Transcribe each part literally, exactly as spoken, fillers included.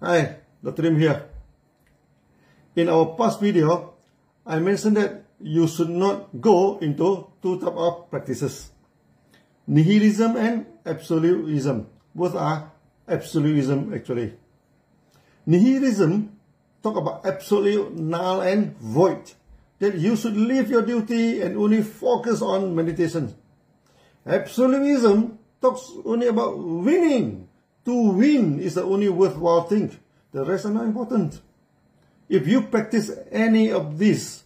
Hi, Doctor Lim here. In our past video, I mentioned that you should not go into two types of practices, nihilism and absolutism. Both are absolutism actually. Nihilism talks about absolute, null and void, that you should leave your duty and only focus on meditation. Absolutism talks only about winning. To win is the only worthwhile thing. The rest are not important. If you practice any of these,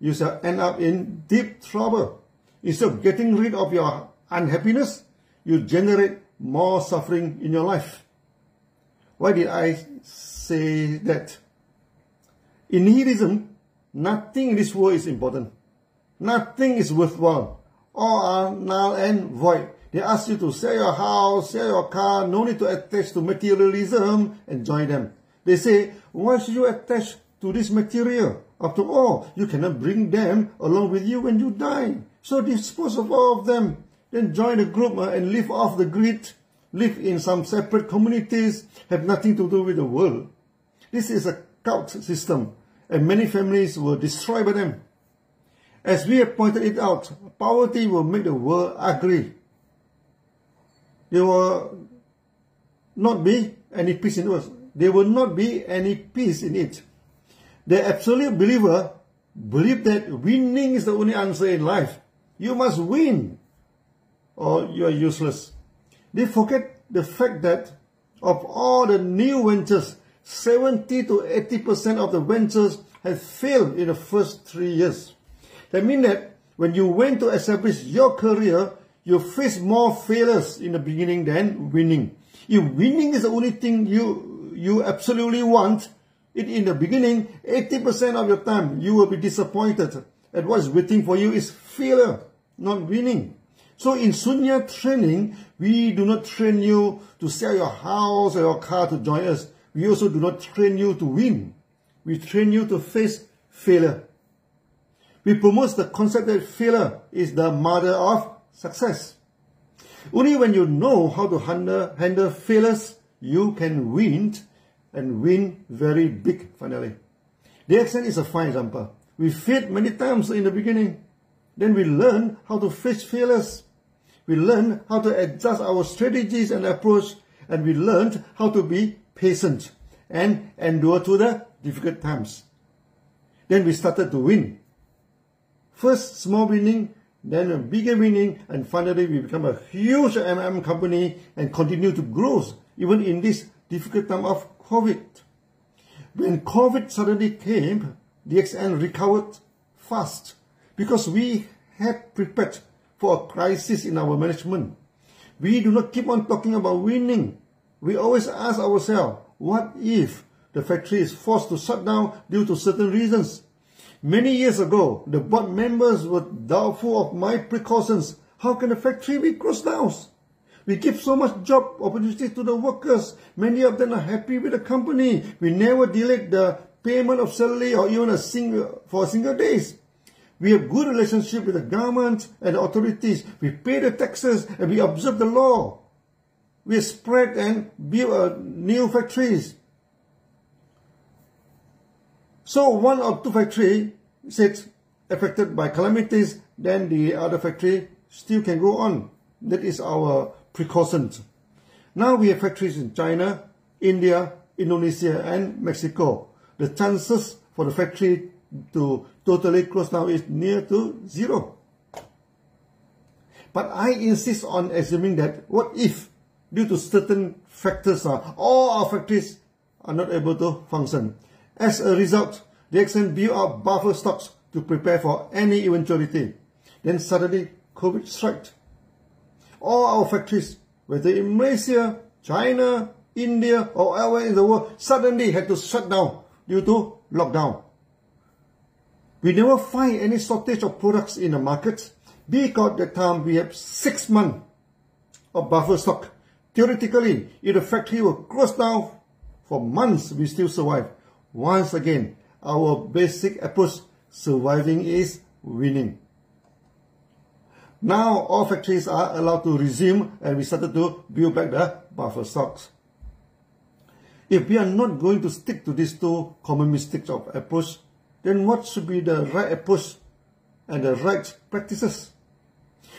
you shall end up in deep trouble. Instead of getting rid of your unhappiness, you generate more suffering in your life. Why did I say that? In nihilism, nothing in this world is important. Nothing is worthwhile. All are null and void. They ask you to sell your house, sell your car, no need to attach to materialism and join them. They say, why should you attach to this material? After all, you cannot bring them along with you when you die. So dispose of all of them. Then join the group and live off the grid. Live in some separate communities. Have nothing to do with the world. This is a cult system, and many families were destroyed by them. As we have pointed it out, poverty will make the world ugly. There will not be any peace in it. There will not be any peace in it. The absolute believer believes that winning is the only answer in life. You must win, or you are useless. They forget the fact that of all the new ventures, seventy to eighty percent of the ventures have failed in the first three years. That means that when you went to establish your career, you face more failures in the beginning than winning. If winning is the only thing you, you absolutely want, it in the beginning, eighty percent of your time, you will be disappointed. And what's waiting for you is failure, not winning. So in Sunya training, we do not train you to sell your house or your car to join us. We also do not train you to win. We train you to face failure. We promote the concept that failure is the mother of success. Only when you know how to handle, handle failures, you can win, and win very big finally. D X N is a fine example. We failed many times in the beginning. Then we learn how to face failures. We learn how to adjust our strategies and approach, and we learned how to be patient and endure to the difficult times. Then we started to win. First small winning, then a bigger winning, and finally we become a huge M M company and continue to grow even in this difficult time of COVID. When COVID suddenly came, D X N recovered fast because we had prepared for a crisis in our management. We do not keep on talking about winning. We always ask ourselves, what if the factory is forced to shut down due to certain reasons? Many years ago, the board members were doubtful of my precautions. How can the factory be closed down? We give so much job opportunities to the workers. Many of them are happy with the company. We never delayed the payment of salary or even a single, for a single days. We have good relationship with the government and the authorities. We pay the taxes and we observe the law. We spread and build new factories. So one or two factories is affected by calamities, then the other factory still can go on. That is our precautions. Now we have factories in China, India, Indonesia and Mexico. The chances for the factory to totally close down is near to zero. But I insist on assuming that what if, due to certain factors, all our factories are not able to function. As a result, D X N built up buffer stocks to prepare for any eventuality. Then suddenly, COVID struck. All our factories, whether in Malaysia, China, India or elsewhere in the world, suddenly had to shut down due to lockdown. We never find any shortage of products in the market because at that time we have six months of buffer stock. Theoretically, if the factory were closed down for months, we still survive. Once again, our basic approach, surviving is winning. Now all factories are allowed to resume and we started to build back the buffer stocks. If we are not going to stick to these two common mistakes of approach, then what should be the right approach and the right practices?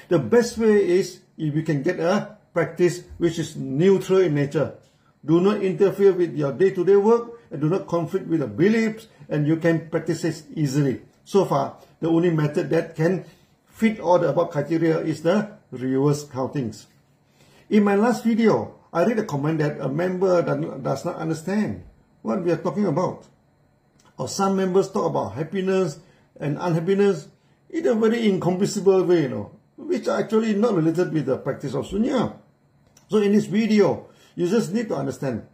The best way is if we can get a practice which is neutral in nature. Do not interfere with your day-to-day work and do not conflict with your beliefs, and you can practice it easily. So far, the only method that can fit all the above criteria is the reverse countings. In my last video, I read a comment that a member does not understand what we are talking about. Or some members talk about happiness and unhappiness in a very incomprehensible way, you know, which are actually not related with the practice of Sunya. So in this video, you just need to understand.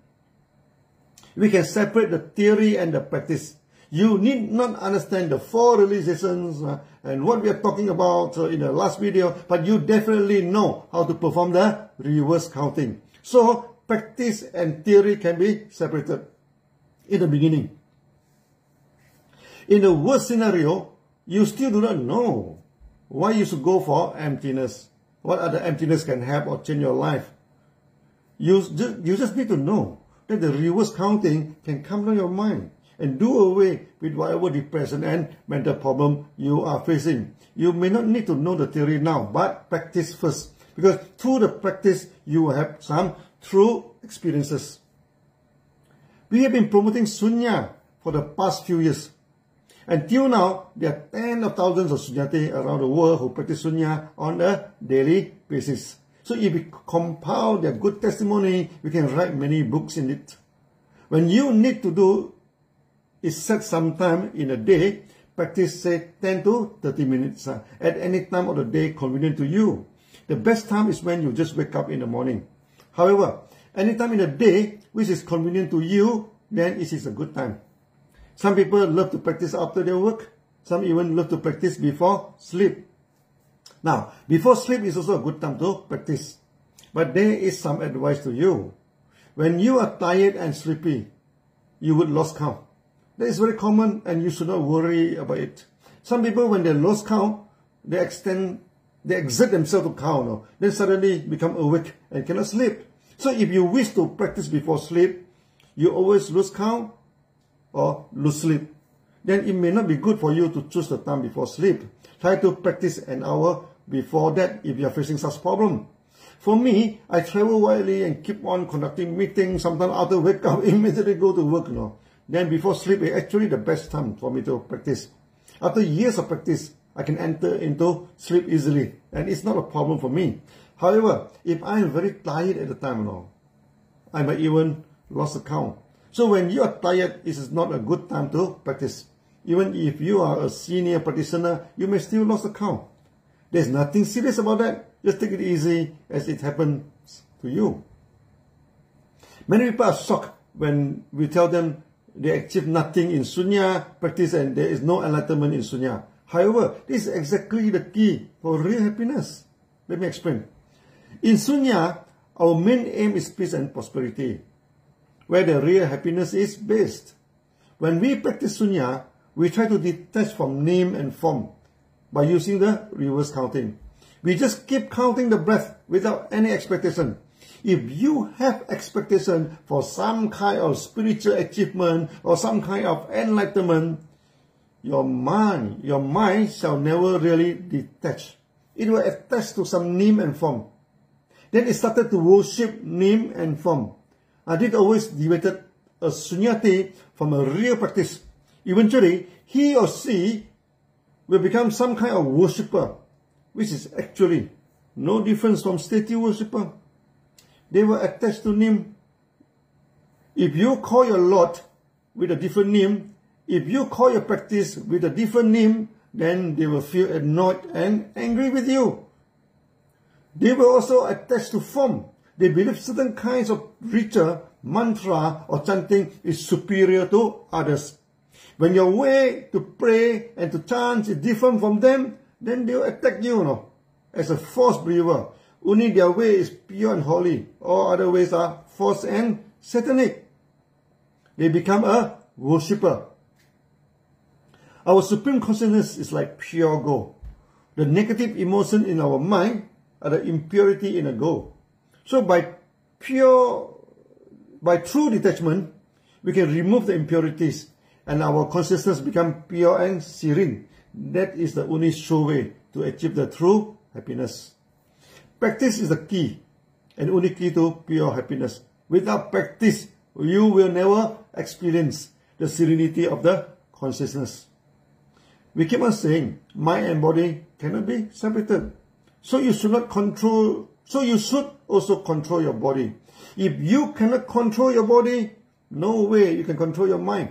We can separate the theory and the practice. You need not understand the four realizations uh, and what we are talking about uh, in the last video, but you definitely know how to perform the reverse counting. So, practice and theory can be separated in the beginning. In the worst scenario, you still do not know why you should go for emptiness. What other emptiness can help or change your life? You just, you just need to know that the reverse counting can come to your mind and do away with whatever depression and mental problem you are facing. You may not need to know the theory now, but practice first, because through the practice, you will have some true experiences. We have been promoting Sunya for the past few years. Until now, there are tens of thousands of Sunyati around the world who practice Sunya on a daily basis. So if we compile their good testimony, we can write many books in it. When you need to do is set some time in a day, practice say ten to thirty minutes uh, at any time of the day convenient to you. The best time is when you just wake up in the morning. However, any time in the day which is convenient to you, then it is a good time. Some people love to practice after their work. Some even love to practice before sleep. Now, before sleep is also a good time to practice. But there is some advice to you. When you are tired and sleepy, you would lose count. That is very common, and you should not worry about it. Some people, when they lose count, they extend, they exert themselves to count, no? Then suddenly become awake and cannot sleep. So if you wish to practice before sleep, you always lose count or lose sleep. Then it may not be good for you to choose the time before sleep. Try to practice an hour before that if you are facing such problem. For me, I travel widely and keep on conducting meetings. Sometimes after wake up, immediately go to work, no? Then before sleep is actually the best time for me to practice. After years of practice, I can enter into sleep easily, and it's not a problem for me. However, if I am very tired at the time now, I might even lose the count. So when you are tired, it is not a good time to practice. Even if you are a senior practitioner, you may still lose the count. There's nothing serious about that. Just take it easy as it happens to you. Many people are shocked when we tell them they achieve nothing in Sunya practice and there is no enlightenment in Sunya. However, this is exactly the key for real happiness. Let me explain. In Sunya, our main aim is peace and prosperity, where the real happiness is based. When we practice Sunya, we try to detach from name and form by using the reverse counting. We just keep counting the breath without any expectation. If you have expectation for some kind of spiritual achievement or some kind of enlightenment, your mind, your mind shall never really detach. It will attach to some name and form. Then it started to worship name and form. And it always deviated a Sunyati from a real practice. Eventually, he or she will become some kind of worshipper, which is actually no difference from statue worshipper. They were attached to name. If you call your Lord with a different name, if you call your practice with a different name, then they will feel annoyed and angry with you. They were also attached to form. They believe certain kinds of ritual, mantra or chanting is superior to others. When your way to pray and to chant is different from them, then they will attack you, you know, as a false believer. Only their way is pure and holy. All other ways are false and satanic. They become a worshipper. Our supreme consciousness is like pure gold. The negative emotion in our mind are the impurity in a gold. So by pure By true detachment, we can remove the impurities and our consciousness becomes pure and serene. That is the only sure way to achieve the true happiness. Practice is the key and only key to pure happiness. Without practice, you will never experience the serenity of the consciousness. We keep on saying, mind and body cannot be separated. So you should not control, so you should also control your body. If you cannot control your body, no way you can control your mind.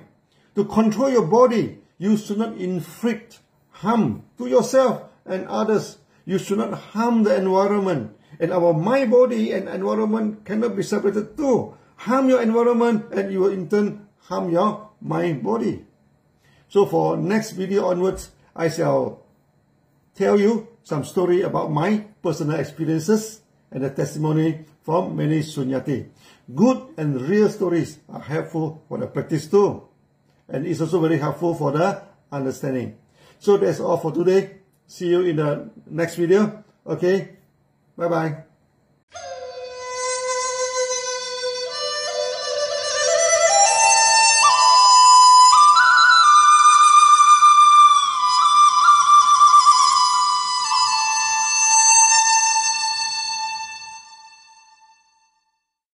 To control your body, you should not inflict harm to yourself and others. You should not harm the environment. And our mind, body and environment cannot be separated too. Harm your environment and you will in turn harm your mind, body. So for next video onwards, I shall tell you some story about my personal experiences and the testimony from many Sunyati. Good and real stories are helpful for the practice too. And it's also very helpful for the understanding. So that's all for today. See you in the next video. Okay, bye-bye.